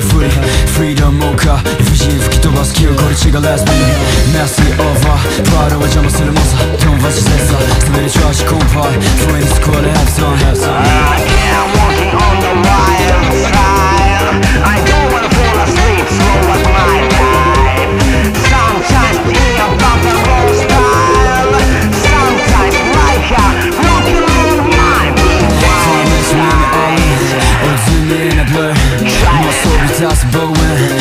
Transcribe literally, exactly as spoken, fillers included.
free, freedom oka理不尽吹き飛ばす記憶を血が last me Messy over パロは邪魔する猛者ドンバシセンサー滑り調子コンパイフレンズスクワル Have some have some I am walking on the wild side I don't wanna fall asleep slow as my time Sometimes think about the whole style Sometimes like a rock and roll mind Time is running out, all zooming in a blur Try it. But when